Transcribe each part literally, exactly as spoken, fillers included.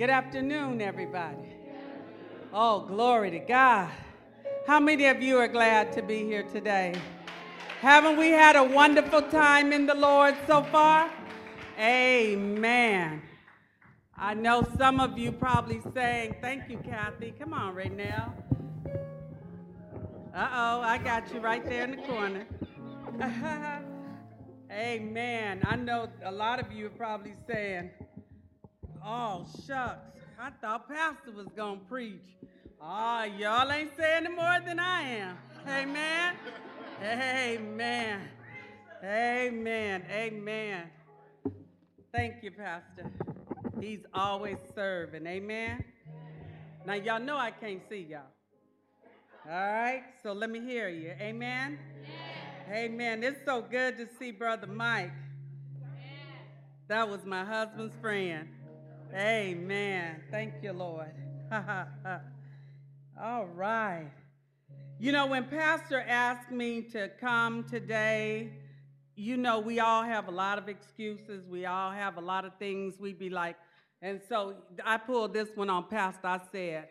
Good afternoon, everybody. Good afternoon. Oh, glory to God. How many of you are glad to be here today? Haven't we had a wonderful time in the Lord so far? Amen. I know some of you probably saying, thank you, Kathy. Come on, Raynell. Uh-oh, I got you right there in the corner. Amen. I know a lot of you are probably saying, oh, shucks, I thought Pastor was going to preach. Oh, y'all ain't saying it more than I am. Amen. Amen. Amen. Amen. Thank you, Pastor. He's always serving. Amen. Now, y'all know I can't see y'all. All right, so let me hear you. Amen? Amen. Amen. It's so good to see Brother Mike. Amen. That was my husband's friend. Amen. Thank you, Lord. All right. You know, when Pastor asked me to come today, you know, we all have a lot of excuses. We all have a lot of things we be like. And so I pulled this one on Pastor. I said,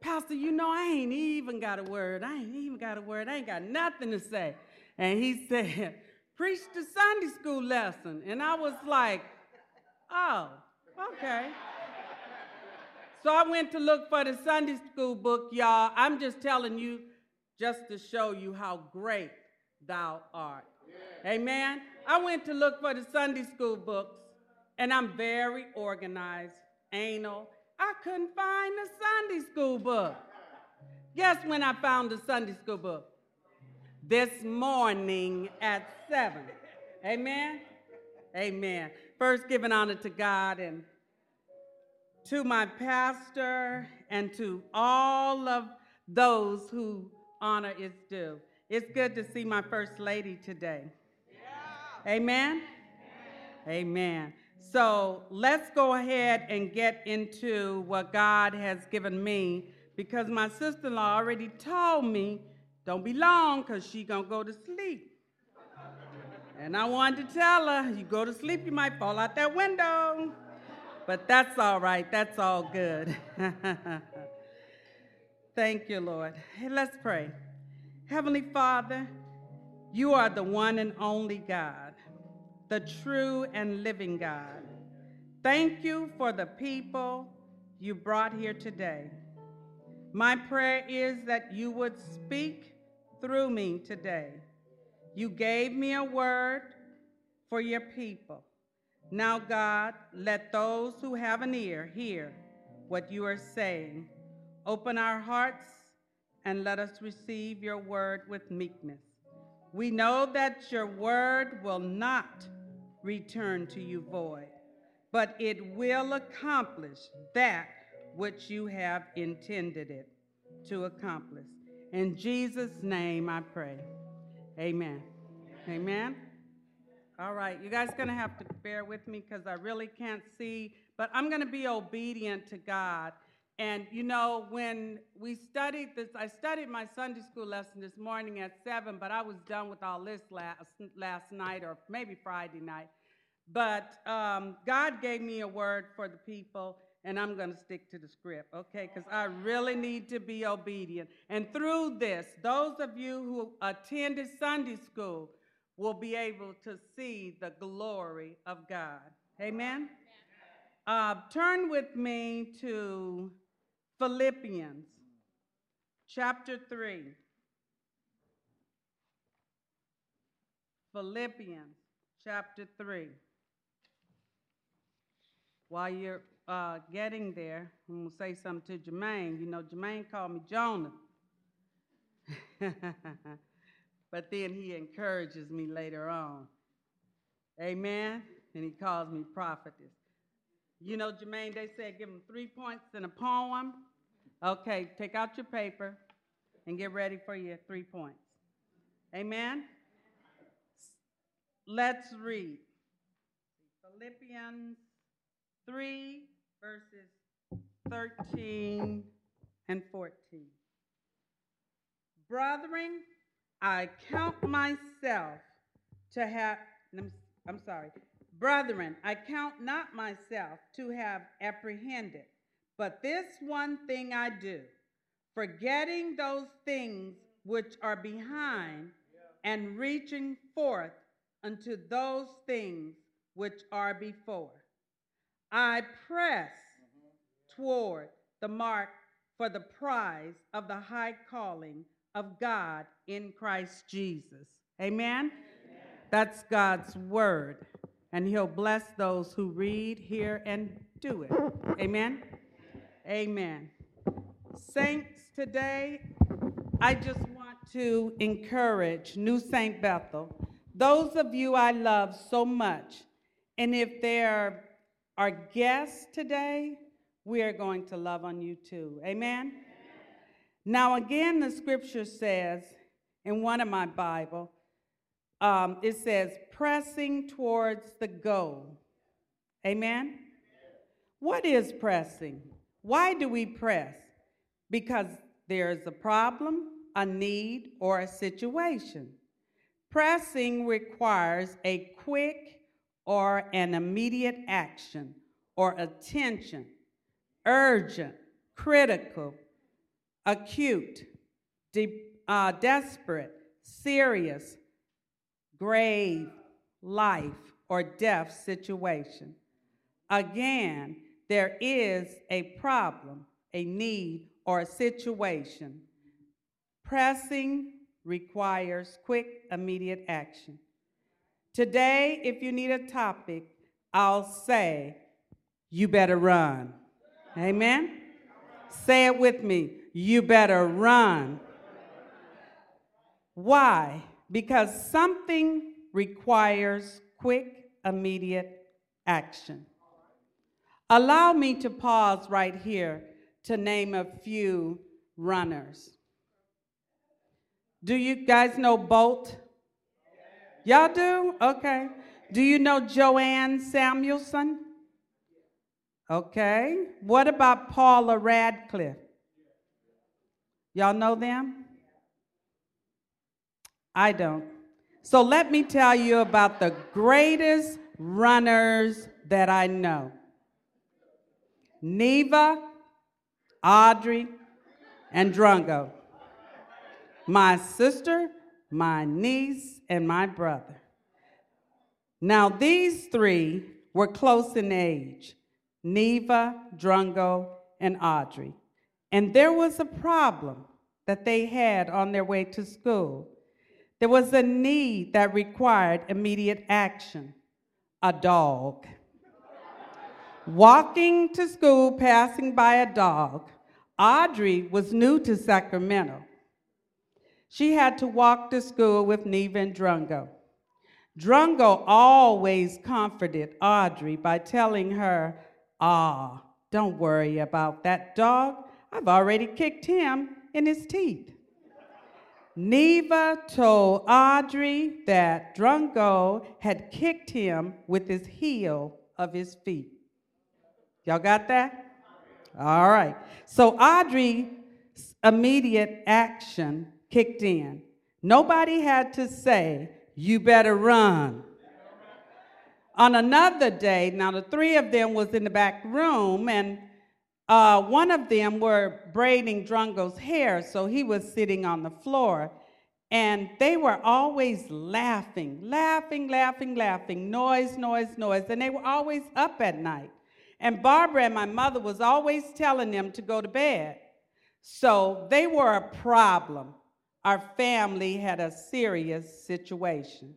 Pastor, you know, I ain't even got a word. I ain't even got a word. I ain't got nothing to say. And he said, preach the Sunday school lesson. And I was like, oh, okay. So I went to look for the Sunday school book, y'all. I'm just telling you, just to show you how great thou art. Yeah. Amen. I went to look for the Sunday school books, and I'm very organized, anal. I couldn't find the Sunday school book. Guess when I found the Sunday school book? This morning at seven. Amen? Amen. First, giving honor to God and to my pastor and to all of those who honor is due. It's good to see my first lady today. Yeah. Amen? Amen. Amen. So let's go ahead and get into what God has given me, because my sister-in-law already told me, don't be long, because she's going to go to sleep. And I wanted to tell her, you go to sleep, you might fall out that window. But that's all right. That's all good. Thank you, Lord. Hey, let's pray. Heavenly Father, you are the one and only God, the true and living God. Thank you for the people you brought here today. My prayer is that you would speak through me today. You gave me a word for your people. Now, God, let those who have an ear hear what you are saying. Open our hearts and let us receive your word with meekness. We know that your word will not return to you void, but it will accomplish that which you have intended it to accomplish. In Jesus' name I pray. Amen. Amen. Amen. All right, you guys are going to have to bear with me because I really can't see, but I'm going to be obedient to God. And, you know, when we studied this, I studied my Sunday school lesson this morning at seven, but I was done with all this last, last night or maybe Friday night. But um, God gave me a word for the people, and I'm going to stick to the script, okay, because I really need to be obedient. And through this, those of you who attended Sunday school will be able to see the glory of God. Amen? Uh, turn with me to Philippians, chapter three. Philippians, chapter three. While you're uh, getting there, I'm going to say something to Jermaine. You know, Jermaine called me Jonah. But then he encourages me later on. Amen? And he calls me prophetess. You know, Jermaine, they said give them three points in a poem. Okay, take out your paper and get ready for your three points. Amen? Let's read. Philippians three, verses thirteen and fourteen. Brethren, I count myself to have, I'm sorry. Brethren, I count not myself to have apprehended, but this one thing I do, forgetting those things which are behind and reaching forth unto those things which are before. I press toward the mark for the prize of the high calling of God in Christ Jesus. Amen? Amen. That's God's word, and he'll bless those who read, hear, and do it. Amen? Amen. Saints, today I just want to encourage New Saint Bethel, those of you I love so much, and if there are guests today, we are going to love on you too. Amen? Amen? Now again, the scripture says, in one of my Bible, um, it says, pressing towards the goal. Amen? Amen? What is pressing? Why do we press? Because there's a problem, a need, or a situation. Pressing requires a quick or an immediate action or attention. Urgent, critical, acute, de- uh, desperate, serious, grave, life, or death situation. Again, there is a problem, a need, or a situation. Pressing requires quick, immediate action. Today, if you need a topic, I'll say, you better run. Amen? Say it with me. You better run. Why? Because something requires quick, immediate action. Allow me to pause right here to name a few runners. Do you guys know Bolt? Y'all do? Okay. Do you know Joanne Samuelson? Okay. What about Paula Radcliffe? Y'all know them? I don't. So let me tell you about the greatest runners that I know. Neva, Audrey, and Drungo. My sister, my niece, and my brother. Now these three were close in age. Neva, Drungo, and Audrey. And there was a problem that they had on their way to school. There was a need that required immediate action. A dog. Walking to school, passing by a dog. Audrey was new to Sacramento. She had to walk to school with Neva and Drungo. Drungo always comforted Audrey by telling her, ah, don't worry about that dog. I've already kicked him in his teeth. Neva told Audrey that Drungo had kicked him with his heel of his feet. Y'all got that? All right. So Audrey's immediate action kicked in. Nobody had to say, you better run. On another day, now the three of them was in the back room, and uh, one of them were braiding Drungo's hair, so he was sitting on the floor. And they were always laughing, laughing, laughing, laughing, noise, noise, noise. And they were always up at night. And Barbara and my mother was always telling them to go to bed. So they were a problem. Our family had a serious situation.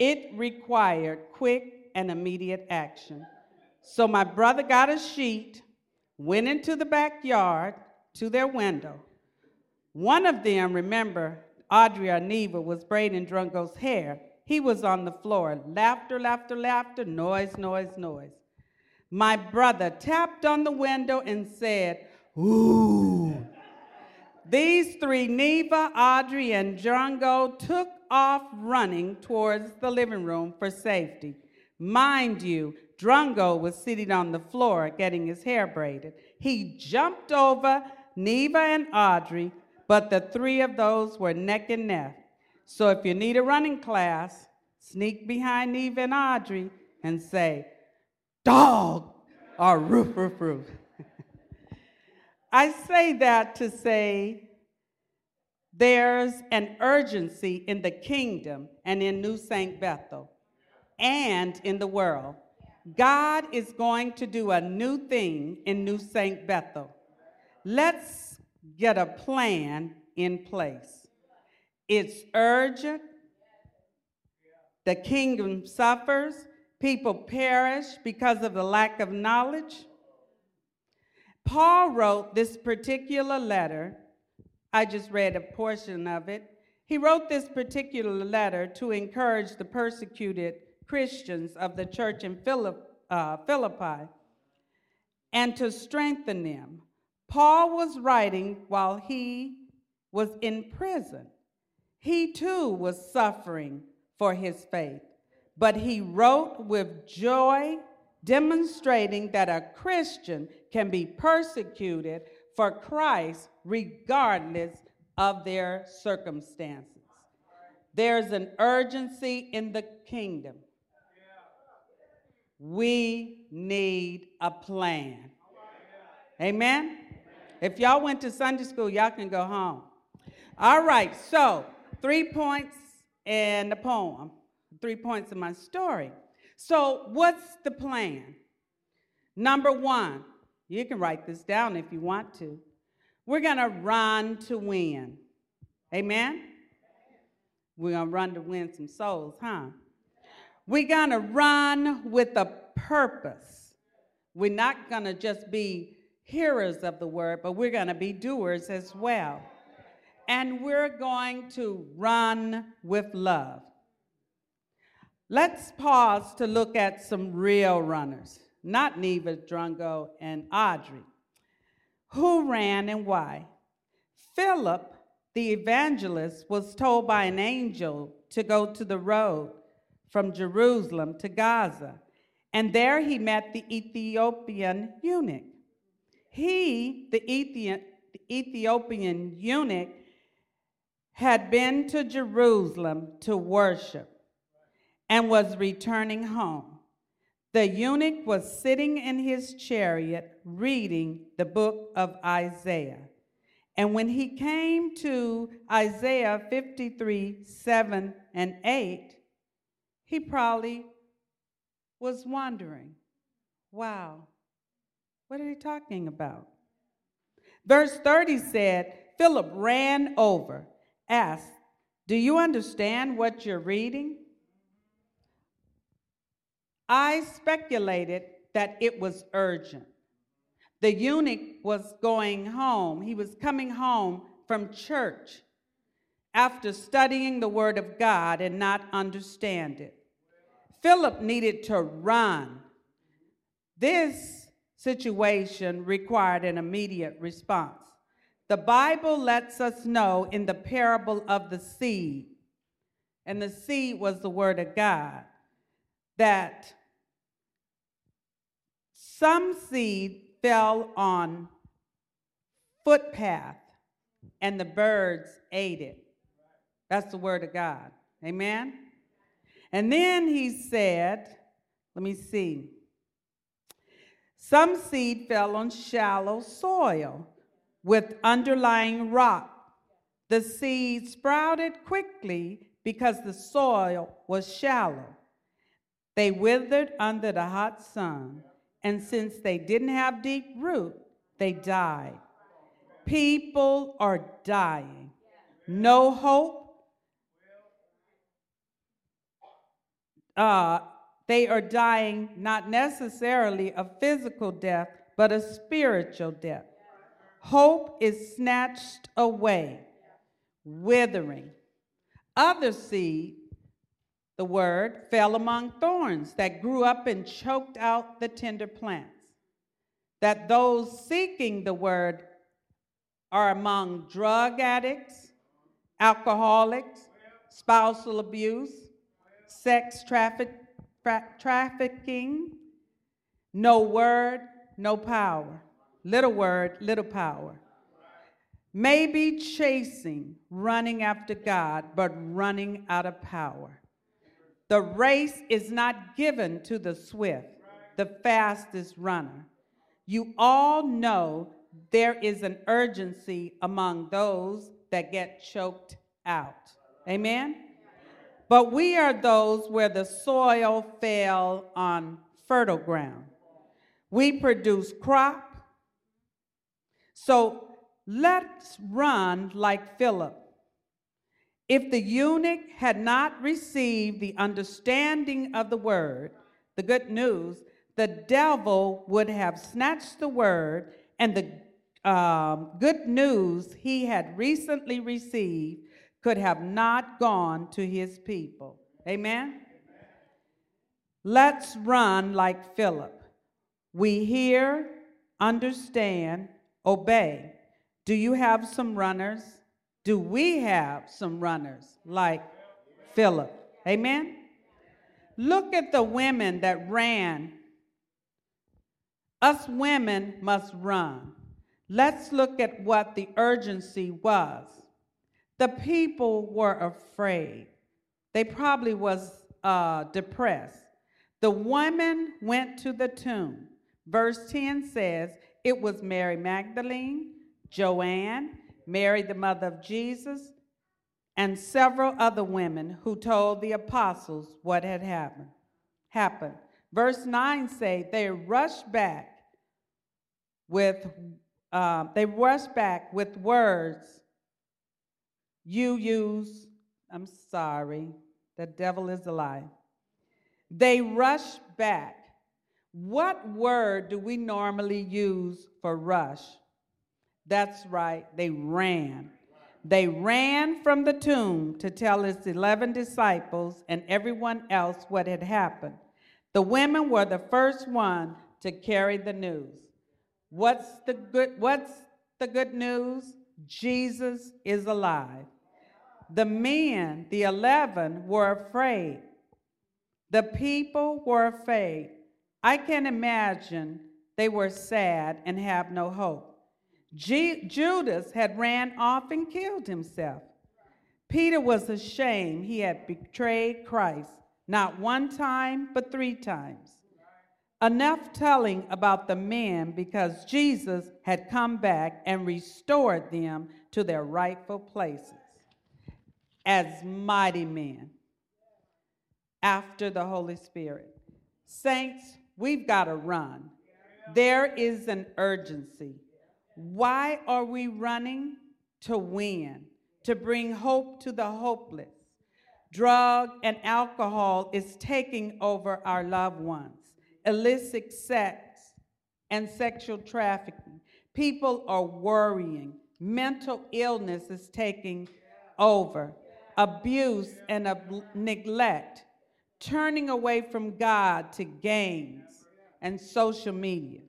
It required quick and immediate action. So my brother got a sheet, went into the backyard to their window. One of them, remember, Audrey or Neva, was braiding Drungo's hair. He was on the floor. Laughter, laughter, laughter, noise, noise, noise. My brother tapped on the window and said, ooh. These three, Neva, Audrey, and Drungo, took off running towards the living room for safety. Mind you, Drungo was sitting on the floor getting his hair braided. He jumped over Neva and Audrey, but the three of those were neck and neck. So if you need a running class, sneak behind Neva and Audrey and say, dog, or roof, roof, roof. I say that to say there's an urgency in the kingdom and in New Saint Bethel and in the world. God is going to do a new thing in New Saint Bethel. Let's get a plan in place. It's urgent. The kingdom suffers. People perish because of the lack of knowledge. Paul wrote this particular letter. I just read a portion of it. He wrote this particular letter to encourage the persecuted Christians of the church in Philip, uh, Philippi and to strengthen them. Paul was writing while he was in prison. He too was suffering for his faith, but he wrote with joy, demonstrating that a Christian can be persecuted for Christ regardless of their circumstances. There's an urgency in the kingdom. We need a plan. Amen? If y'all went to Sunday school, y'all can go home. All right, so three points in the poem, three points in my story. So what's the plan? Number one, you can write this down if you want to. We're going to run to win. Amen? We're going to run to win some souls, huh? We're going to run with a purpose. We're not going to just be hearers of the word, but we're going to be doers as well. And we're going to run with love. Let's pause to look at some real runners, not Neva, Drungo, and Audrey. Who ran and why? Philip, the evangelist, was told by an angel to go to the road from Jerusalem to Gaza, and there he met the Ethiopian eunuch. He, the Ethiopian eunuch, had been to Jerusalem to worship and was returning home. The eunuch was sitting in his chariot reading the book of Isaiah. And when he came to Isaiah fifty-three, seven, and eight, he probably was wondering, wow, what are they talking about? Verse thirty said, Philip ran over, asked, do you understand what you're reading? I speculated that it was urgent. The eunuch was going home. He was coming home from church after studying the word of God and not understand it. Philip needed to run. This situation required an immediate response. The Bible lets us know in the parable of the seed, and the seed was the word of God, that some seed fell on footpath and the birds ate it. That's the word of God. Amen? And then he said, let me see. Some seed fell on shallow soil with underlying rock. The seed sprouted quickly because the soil was shallow. They withered under the hot sun, and since they didn't have deep root, they died. People are dying. No hope. Uh, they are dying not necessarily a physical death, but a spiritual death. Hope is snatched away, withering. Other seed, the word, fell among thorns that grew up and choked out the tender plants, that those seeking the word are among drug addicts, alcoholics, spousal abuse, sex traffic, tra- trafficking, no word, no power, little word, little power. Maybe chasing, running after God, but running out of power. The race is not given to the swift, the fastest runner. You all know there is an urgency among those that get choked out. Amen? But we are those where the soil fell on fertile ground. We produce crop. So let's run like Philip. If the eunuch had not received the understanding of the word, the good news, the devil would have snatched the word and the um, good news he had recently received could have not gone to his people. Amen? Amen. Let's run like Philip. We hear, understand, obey. Do you have some runners? Do we have some runners like Philip? Amen? Look at the women that ran. Us women must run. Let's look at what the urgency was. The people were afraid. They probably was uh, depressed. The women went to the tomb. Verse ten says, it was Mary Magdalene, Joanne, Mary, the mother of Jesus, and several other women who told the apostles what had happened. happened. Verse nine say they rushed back with uh, they rushed back with words. You use, I'm sorry, the devil is a lie. They rushed back. What word do we normally use for rush? That's right, they ran. They ran from the tomb to tell his eleven disciples and everyone else what had happened. The women were the first one to carry the news. What's the good, what's the good news? Jesus is alive. The men, the eleven, were afraid. The people were afraid. I can imagine they were sad and have no hope. G- Judas had ran off and killed himself. Peter was ashamed he had betrayed Christ, not one time, but three times. Enough telling about the men because Jesus had come back and restored them to their rightful places as mighty men after the Holy Spirit. Saints, we've got to run. There is an urgency. Why are we running? To win, to bring hope to the hopeless. Drug and alcohol is taking over our loved ones. Illicit sex and sexual trafficking. People are worrying. Mental illness is taking over. Abuse and ab- neglect. Turning away from God to games and social media.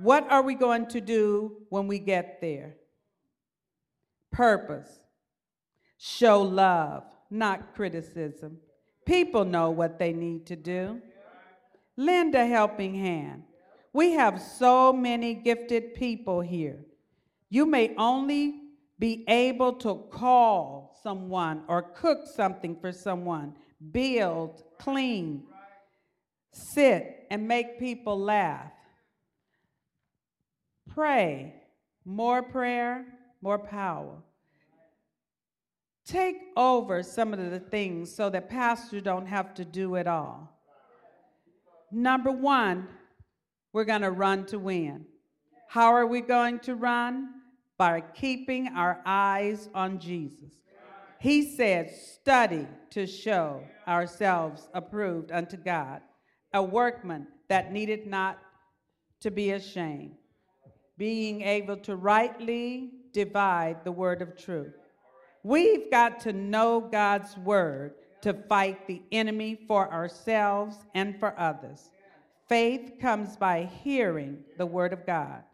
What are we going to do when we get there? Purpose. Show love, not criticism. People know what they need to do. Lend a helping hand. We have so many gifted people here. You may only be able to call someone or cook something for someone, build, clean, sit, and make people laugh. Pray. More prayer, more power. Take over some of the things so that pastors don't have to do it all. Number one, we're going to run to win. How are we going to run? By keeping our eyes on Jesus. He said, study to show ourselves approved unto God, a workman that needed not to be ashamed, being able to rightly divide the word of truth. We've got to know God's word to fight the enemy for ourselves and for others. Faith comes by hearing the word of God.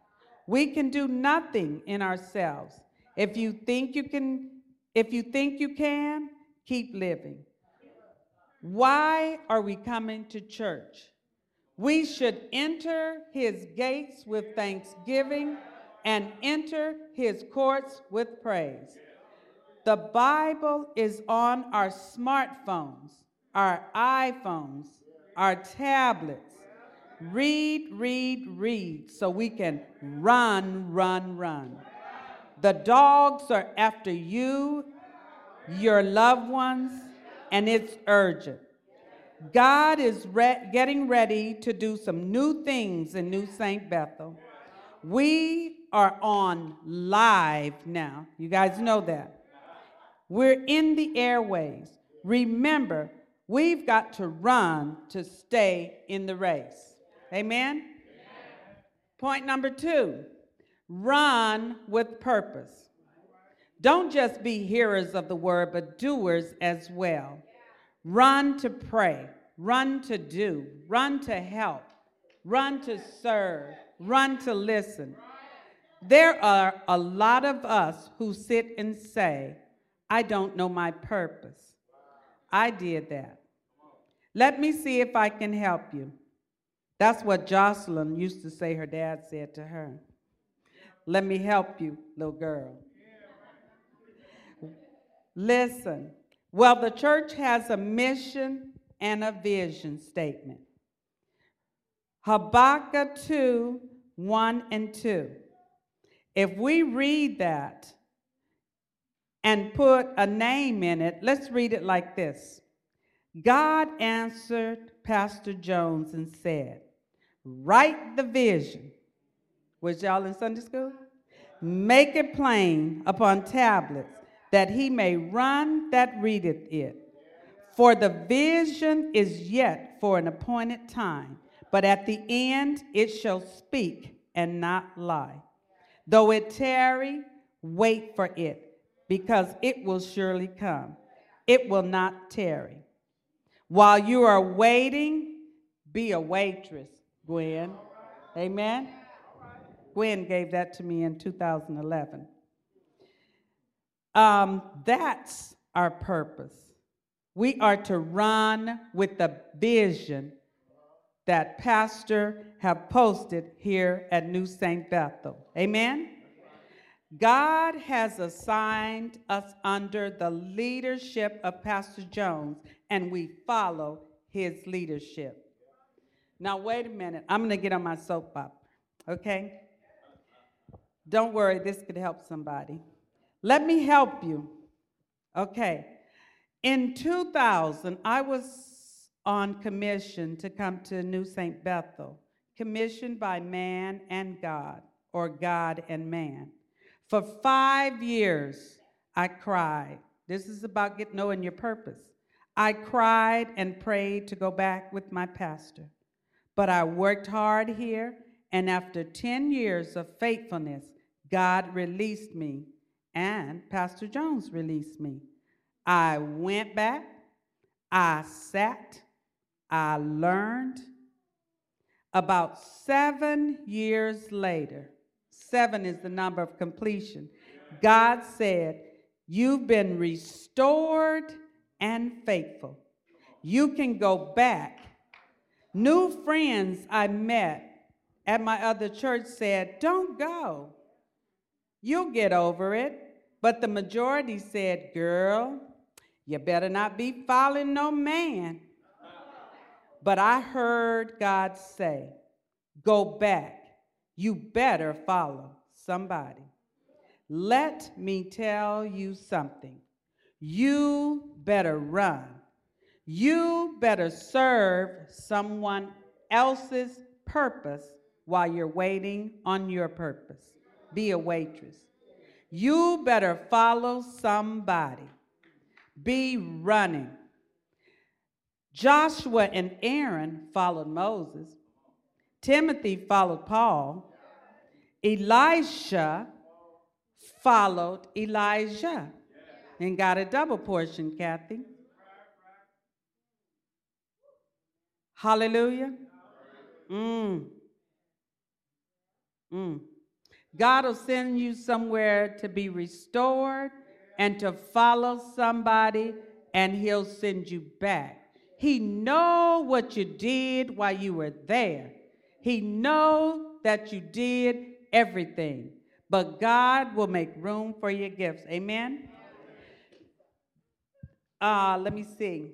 We can do nothing in ourselves. If you think you can, if you think you can, keep living. Why are we coming to church? We should enter his gates with thanksgiving and enter his courts with praise. The Bible is on our smartphones, our iPhones, our tablets. Read, read, read, so we can run, run, run. The dogs are after you, your loved ones, and it's urgent. God is re- getting ready to do some new things in New Saint Bethel. We are on live now. You guys know that. We're in the airways. Remember, we've got to run to stay in the race. Amen? Amen. Point number two, run with purpose. Don't just be hearers of the word, but doers as well. Run to pray, run to do, run to help, run to serve, run to listen. There are a lot of us who sit and say, I don't know my purpose. I did that. Let me see if I can help you. That's what Jocelyn used to say her dad said to her. Let me help you, little girl. Listen. Well, the church has a mission and a vision statement. Habakkuk two, one and two. If we read that and put a name in it, let's read it like this. God answered Pastor Jones and said, write the vision. Was y'all in Sunday school? Make it plain upon tablets, that he may run that readeth it. For the vision is yet for an appointed time, but at the end it shall speak and not lie. Though it tarry, wait for it, because it will surely come. It will not tarry. While you are waiting, be a waitress, Gwen. Amen? Gwen gave that to me in two thousand eleven. Um, that's our purpose. We are to run with the vision that Pastor have posted here at New Saint Bethel. Amen? God has assigned us under the leadership of Pastor Jones, and we follow his leadership. Now, wait a minute. I'm going to get on my soapbox, okay? Don't worry. This could help somebody. Let me help you. Okay. In two thousand, I was on commission to come to New Saint Bethel, commissioned by man and God, or God and man. For five years, I cried. This is about get, knowing your purpose. I cried and prayed to go back with my pastor. But I worked hard here, and after ten years of faithfulness, God released me. And Pastor Jones released me. I went back, I sat, I learned. About seven years later, seven is the number of completion, God said, you've been restored and faithful. You can go back. New friends I met at my other church said, don't go. You'll get over it. But the majority said, girl, you better not be following no man. But I heard God say, go back. You better follow somebody. Let me tell you something. You better run. You better serve someone else's purpose while you're waiting on your purpose. Be a waitress. You better follow somebody. Be running. Joshua and Aaron followed Moses. Timothy followed Paul. Elisha followed Elijah and got a double portion, Kathy. Hallelujah. Mm. Mm. God will send you somewhere to be restored and to follow somebody, and he'll send you back. He know what you did while you were there. He know that you did everything, but God will make room for your gifts. Amen? Uh, let me see.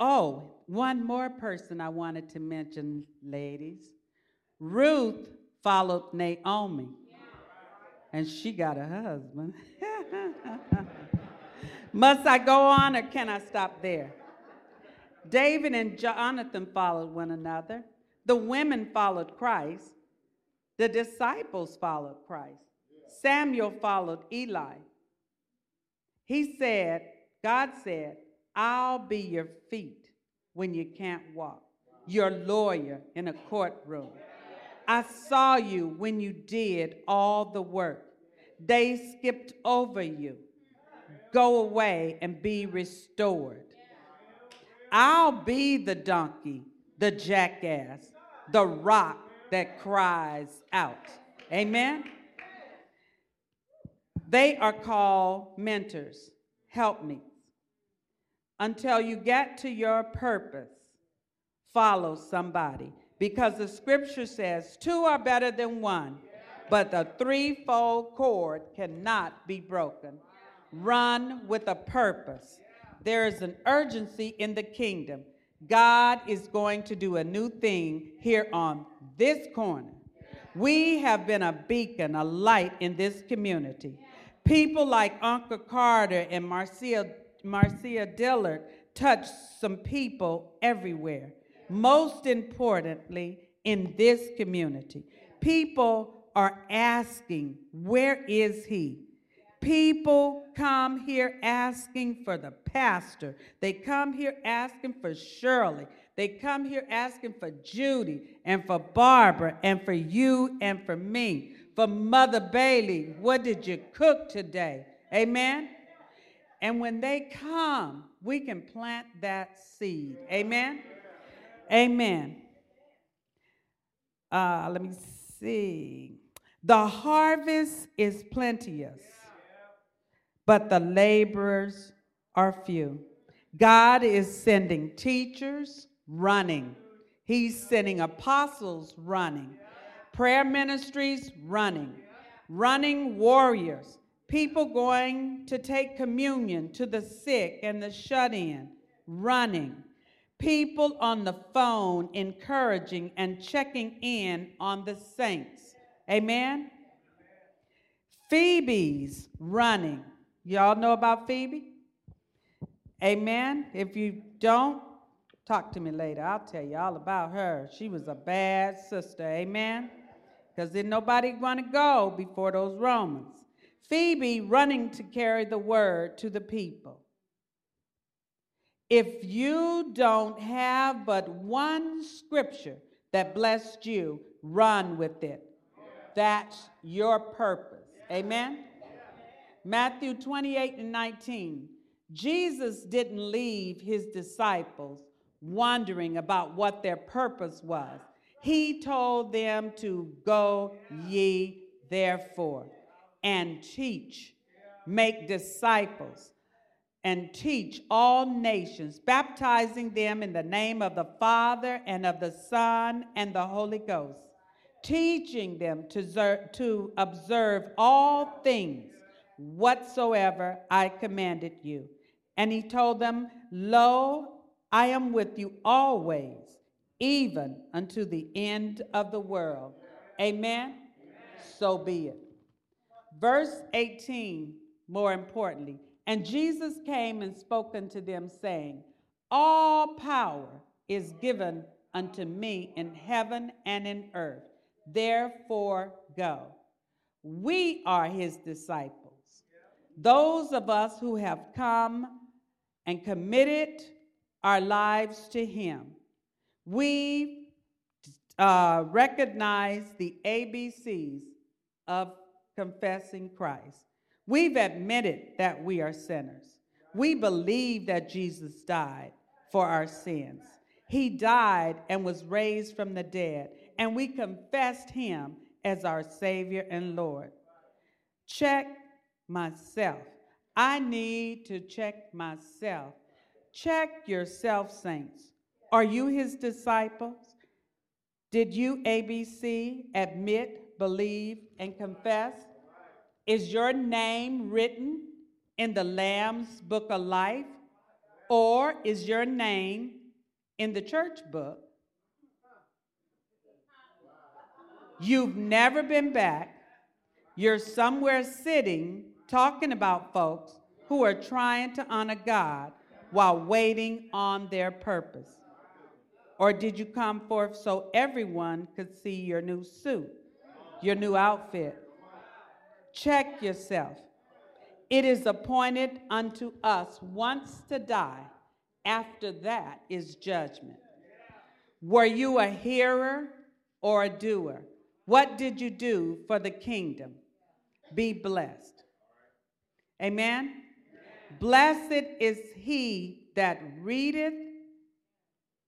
Oh, one more person I wanted to mention, ladies. Ruth followed Naomi, and she got a husband. Must I go on, or can I stop there? David and Jonathan followed one another. The women followed Christ. The disciples followed Christ. Samuel followed Eli. He said, God said, I'll be your feet when you can't walk, your lawyer in a courtroom. I saw you when you did all the work. They skipped over you. Go away and be restored. I'll be the donkey, the jackass, the rock that cries out. Amen? They are called mentors, helpmeets. Until you get to your purpose, follow somebody. Because the scripture says two are better than one, but the threefold cord cannot be broken. Run with a purpose. There is an urgency in the kingdom. God is going to do a new thing here on this corner. We have been a beacon, a light in this community. People like Uncle Carter and Marcia, Marcia Dillard touched some people everywhere. Most importantly, in this community. People are asking, where is he? People come here asking for the pastor. They come here asking for Shirley. They come here asking for Judy and for Barbara and for you and for me. For Mother Bailey, what did you cook today? Amen? And when they come, we can plant that seed. Amen? Amen. Uh, let me see. The harvest is plenteous, but the laborers are few. God is sending teachers running. He's sending apostles running. Prayer ministries running. Running warriors. People going to take communion to the sick and the shut-in. Running. People on the phone encouraging and checking in on the saints. Amen? Phoebe's running. Y'all know about Phoebe? Amen? If you don't, talk to me later. I'll tell you all about her. She was a bad sister. Amen? Because then nobody want to go before those Romans. Phoebe running to carry the word to the people. If you don't have but one scripture that blessed you, run with it. That's your purpose. Amen? Matthew twenty-eight and nineteen. Jesus didn't leave his disciples wondering about what their purpose was. He told them to go ye therefore and teach, make disciples, and teach all nations, baptizing them in the name of the Father and of the Son and the Holy Ghost, teaching them to, to observe all things whatsoever I commanded you. And he told them, lo, I am with you always, even unto the end of the world. Amen? Amen. So be it. Verse eighteen, more importantly, and Jesus came and spoke unto them, saying, all power is given unto me in heaven and in earth. Therefore go. We are his disciples. Those of us who have come and committed our lives to him. We uh, recognize the A B Cs of confessing Christ. We've admitted that we are sinners. We believe that Jesus died for our sins. He died and was raised from the dead, and we confessed him as our Savior and Lord. Check myself. I need to check myself. Check yourself, saints. Are you his disciples? Did you, A B C, admit, believe, and confess? Is your name written in the Lamb's Book of Life? or is your name in the church book? You've never been back. You're somewhere sitting talking about folks who are trying to honor God while waiting on their purpose. Or did you come forth so everyone could see your new suit, your new outfit? Check yourself. It is appointed unto us once to die. After that is judgment. Were you a hearer or a doer? What did you do for the kingdom? Be blessed. Amen? Amen. Blessed is he that readeth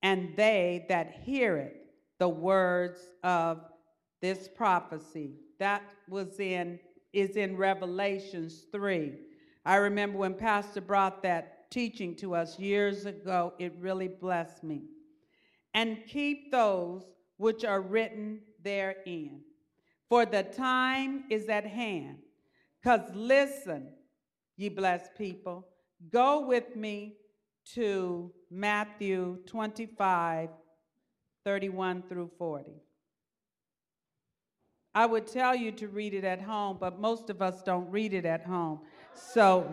and they that heareth the words of this prophecy. That was in, is in Revelations three. I remember when Pastor brought that teaching to us years ago, it really blessed me. And keep those which are written therein, for the time is at hand. Because listen, ye blessed people, go with me to Matthew twenty-five, thirty-one through forty. I would tell you to read it at home, but most of us don't read it at home. So,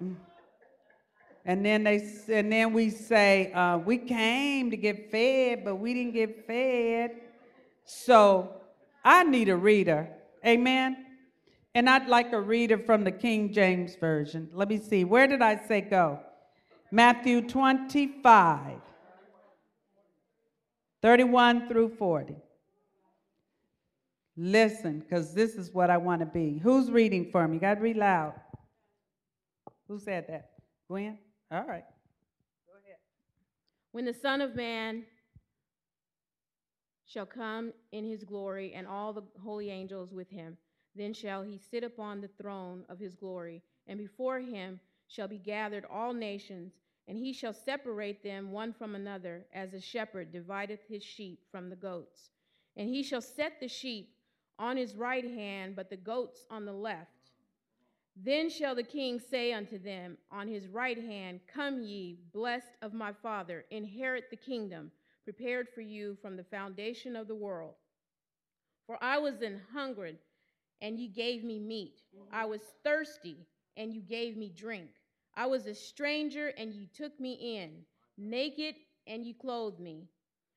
and then they, and then we say, uh, we came to get fed, but we didn't get fed. So I need a reader. Amen. And I'd like a reader from the King James Version. Let me see. Where did I say go? Matthew twenty-five, thirty-one through forty. Listen, because this is what I want to be. Who's reading for me? You got to read loud. Who said that? Gwen? All right. Go ahead. When the Son of Man shall come in his glory and all the holy angels with him, then shall he sit upon the throne of his glory, and before him shall be gathered all nations, and he shall separate them one from another, as a shepherd divideth his sheep from the goats. And he shall set the sheep on his right hand, but the goats on the left. Then shall the King say unto them on his right hand, Come ye, blessed of my Father, inherit the kingdom, prepared for you from the foundation of the world. For I was an hungered, and ye gave me meat. I was thirsty, and you gave me drink. I was a stranger, and you took me in. Naked, and you clothed me.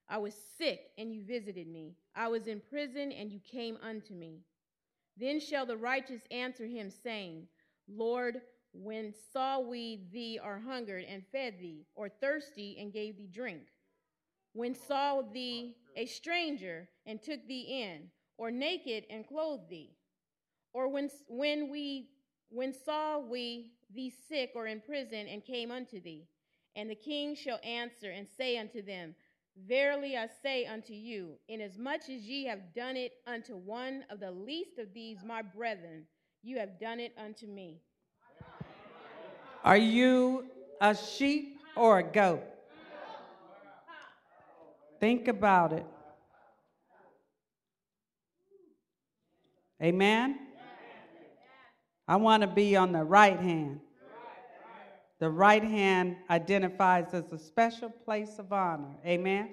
I was sick, and you visited me. I was in prison, and you came unto me. Then shall the righteous answer him, saying, Lord, when saw we thee are hungered, and fed thee, or thirsty, and gave thee drink? When saw thee a stranger, and took thee in, or naked, and clothed thee? Or when when we... When saw we thee sick or in prison, and came unto thee? And the King shall answer and say unto them, Verily I say unto you, inasmuch as ye have done it unto one of the least of these my brethren, you have done it unto me. Are you a sheep or a goat? Think about it. Amen? I want to be on the right hand. The right hand identifies as a special place of honor. Amen?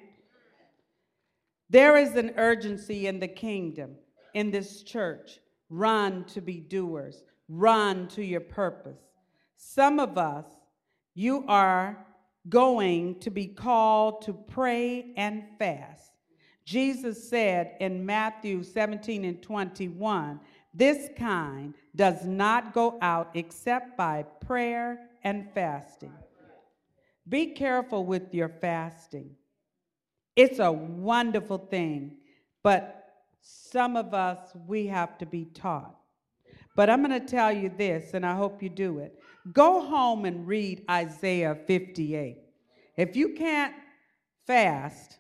There is an urgency in the kingdom, in this church. Run to be doers. Run to your purpose. Some of us, you are going to be called to pray and fast. Jesus said in Matthew seventeen and twenty-one, This kind does not go out except by prayer and fasting. Be careful with your fasting. It's a wonderful thing, but some of us, we have to be taught. But I'm going to tell you this, and I hope you do it. Go home and read Isaiah fifty-eight. If you can't fast,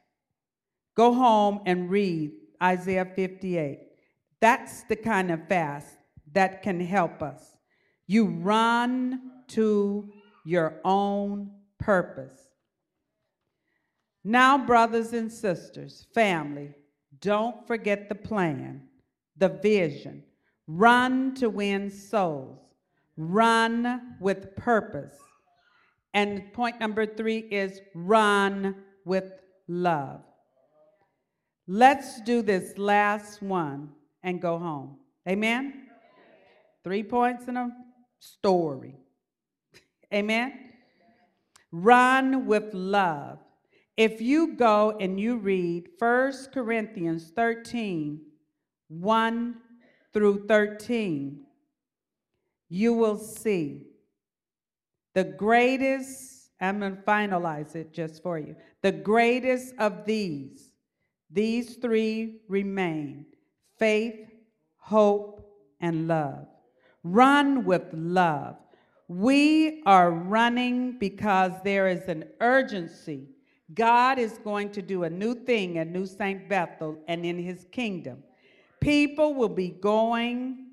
go home and read Isaiah fifty-eight. That's the kind of fast that can help us. You run to your own purpose. Now, brothers and sisters, family, don't forget the plan, the vision. Run to win souls. Run with purpose. And point number three is run with love. Let's do this last one and go home. Amen? Three points in a story. Amen? Run with love. If you go and you read First Corinthians thirteen, one through thirteen, you will see the greatest, I'm going to finalize it just for you. The greatest of these, these three remain: faith, hope, and love. Run with love. We are running because there is an urgency. God is going to do a new thing at New Saint Bethel and in his kingdom. People will be going,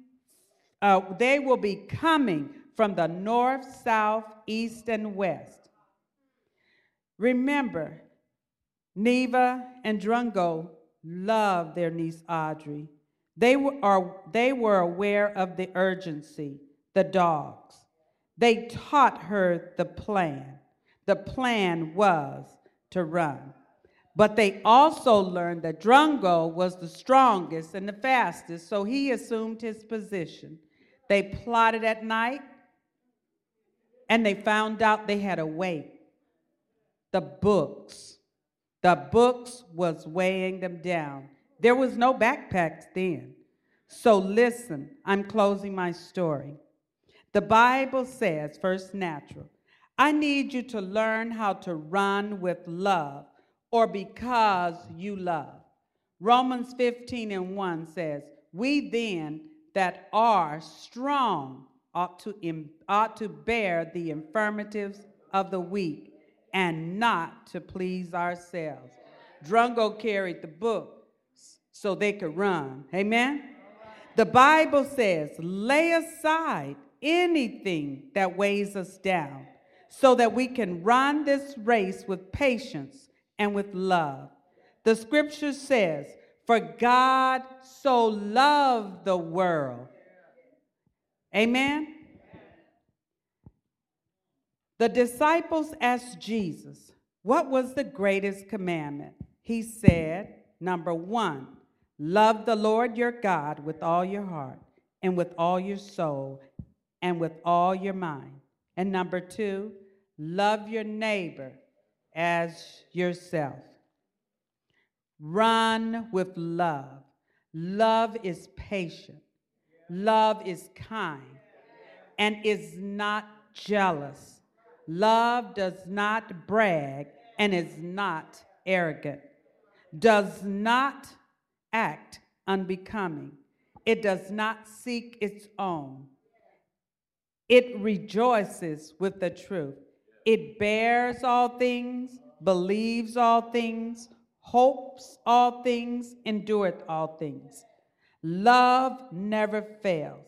uh, they will be coming from the north, south, east, and west. Remember, Neva and Drungo loved their niece Audrey. They were, are, they were aware of the urgency, the dogs. They taught her the plan. The plan was to run. But they also learned that Drungo was the strongest and the fastest, so he assumed his position. They plotted at night, and they found out they had a weight. The books. The books was weighing them down. There was no backpacks then. So listen, I'm closing my story. The Bible says, first natural, I need you to learn how to run with love, or because you love. Romans fifteen and one says, we then that are strong ought to, im- ought to bear the infirmities of the weak and not to please ourselves. Drungo carried the book so they could run. Amen? The Bible says, lay aside anything that weighs us down so that we can run this race with patience and with love. The scripture says, for God so loved the world. Amen? The disciples asked Jesus, what was the greatest commandment? He said, number one, love the Lord your God with all your heart and with all your soul and with all your mind. And number two, love your neighbor as yourself. Run with love. Love is patient. Love is kind and is not jealous. Love does not brag and is not arrogant. Does not act unbecoming. It does not seek its own. It rejoices with the truth. It bears all things, believes all things, hopes all things, endureth all things. Love never fails.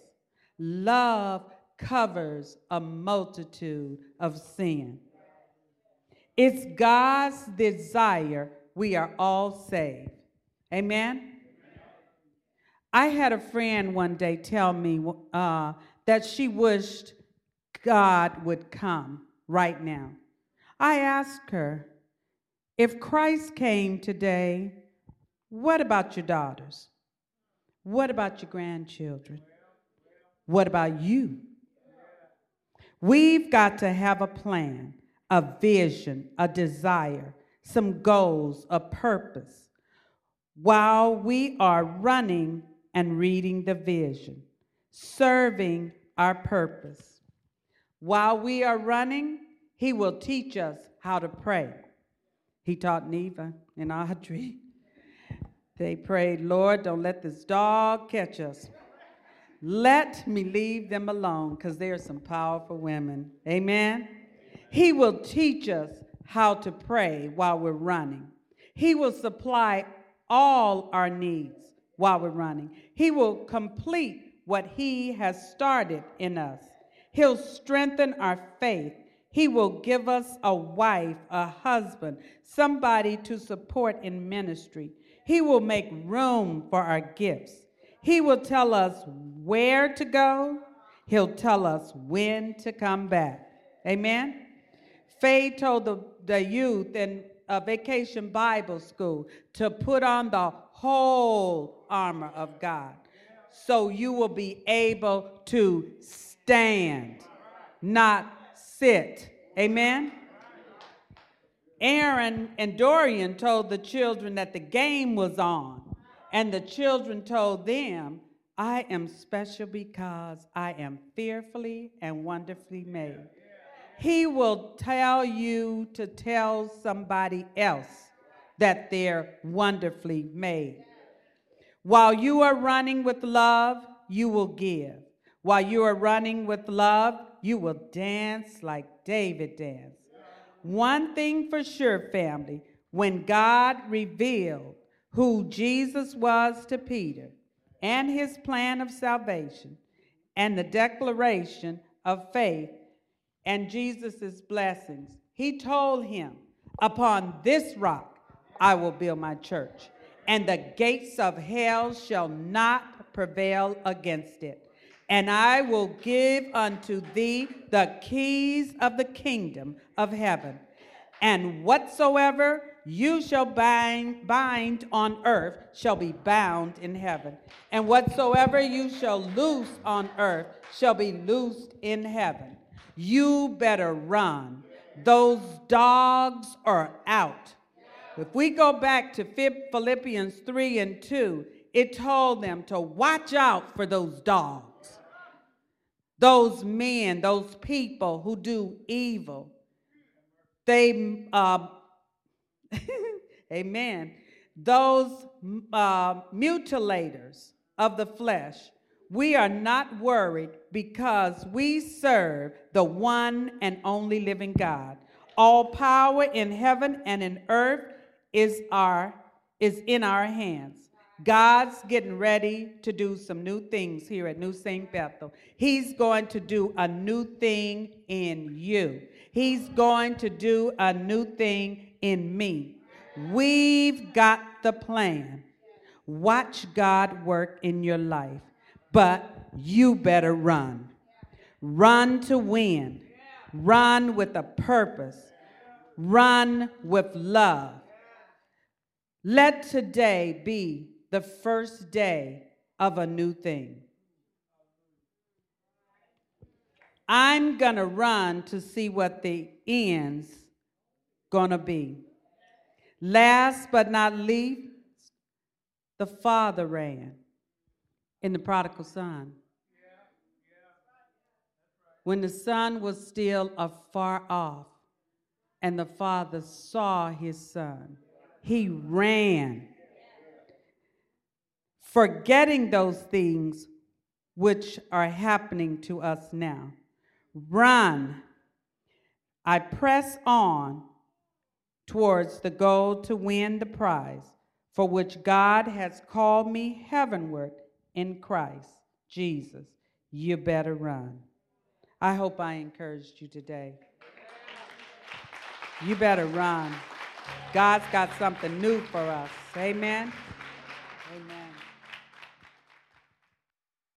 Love covers a multitude of sin. It's God's desire we are all saved. Amen? I had a friend one day tell me uh, that she wished God would come right now. I asked her, if Christ came today, what about your daughters? What about your grandchildren? What about you? We've got to have a plan, a vision, a desire, some goals, a purpose, while we are running and reading the vision, serving our purpose. While we are running, he will teach us how to pray. He taught Neva and Audrey. They prayed, Lord, don't let this dog catch us. Let me leave them alone, because they are some powerful women. Amen? He will teach us how to pray while we're running. He will supply all our needs while we're running. He will complete what he has started in us. He'll strengthen our faith. He will give us a wife, a husband, somebody to support in ministry. He will make room for our gifts. He will tell us where to go. He'll tell us when to come back. Amen? Faye told the, the youth in a vacation Bible school to put on the whole armor of God so you will be able to stand, not sit. Amen? Aaron and Dorian told the children that the game was on, and the children told them, I am special because I am fearfully and wonderfully made. He will tell you to tell somebody else that they're wonderfully made. While you are running with love, you will give. While you are running with love, you will dance like David danced. One thing for sure, family, when God revealed who Jesus was to Peter and his plan of salvation and the declaration of faith and Jesus' blessings, he told him, upon this rock I will build my church, and the gates of hell shall not prevail against it. And I will give unto thee the keys of the kingdom of heaven. And whatsoever you shall bind, bind on earth shall be bound in heaven. And whatsoever you shall loose on earth shall be loosed in heaven. You better run. Those dogs are out. If we go back to Philippians three and two, it told them to watch out for those dogs, those men, those people who do evil. They, uh, amen, those uh, mutilators of the flesh. We are not worried because we serve the one and only living God. All power in heaven and in earth is our is in our hands. God's getting ready to do some new things here at New Saint Bethel. He's going to do a new thing in you. He's going to do a new thing in me. We've got the plan. Watch God work in your life, but you better run. Run to win. Run with a purpose. Run with love. Let today be the first day of a new thing. I'm going to run to see what the end's going to be. Last but not least, the father ran in the prodigal son. When the son was still afar off and the father saw his son, he ran, forgetting those things which are happening to us now. Run. I press on towards the goal to win the prize for which God has called me heavenward in Christ Jesus. You better run. I hope I encouraged you today. You better run. God's got something new for us. Amen.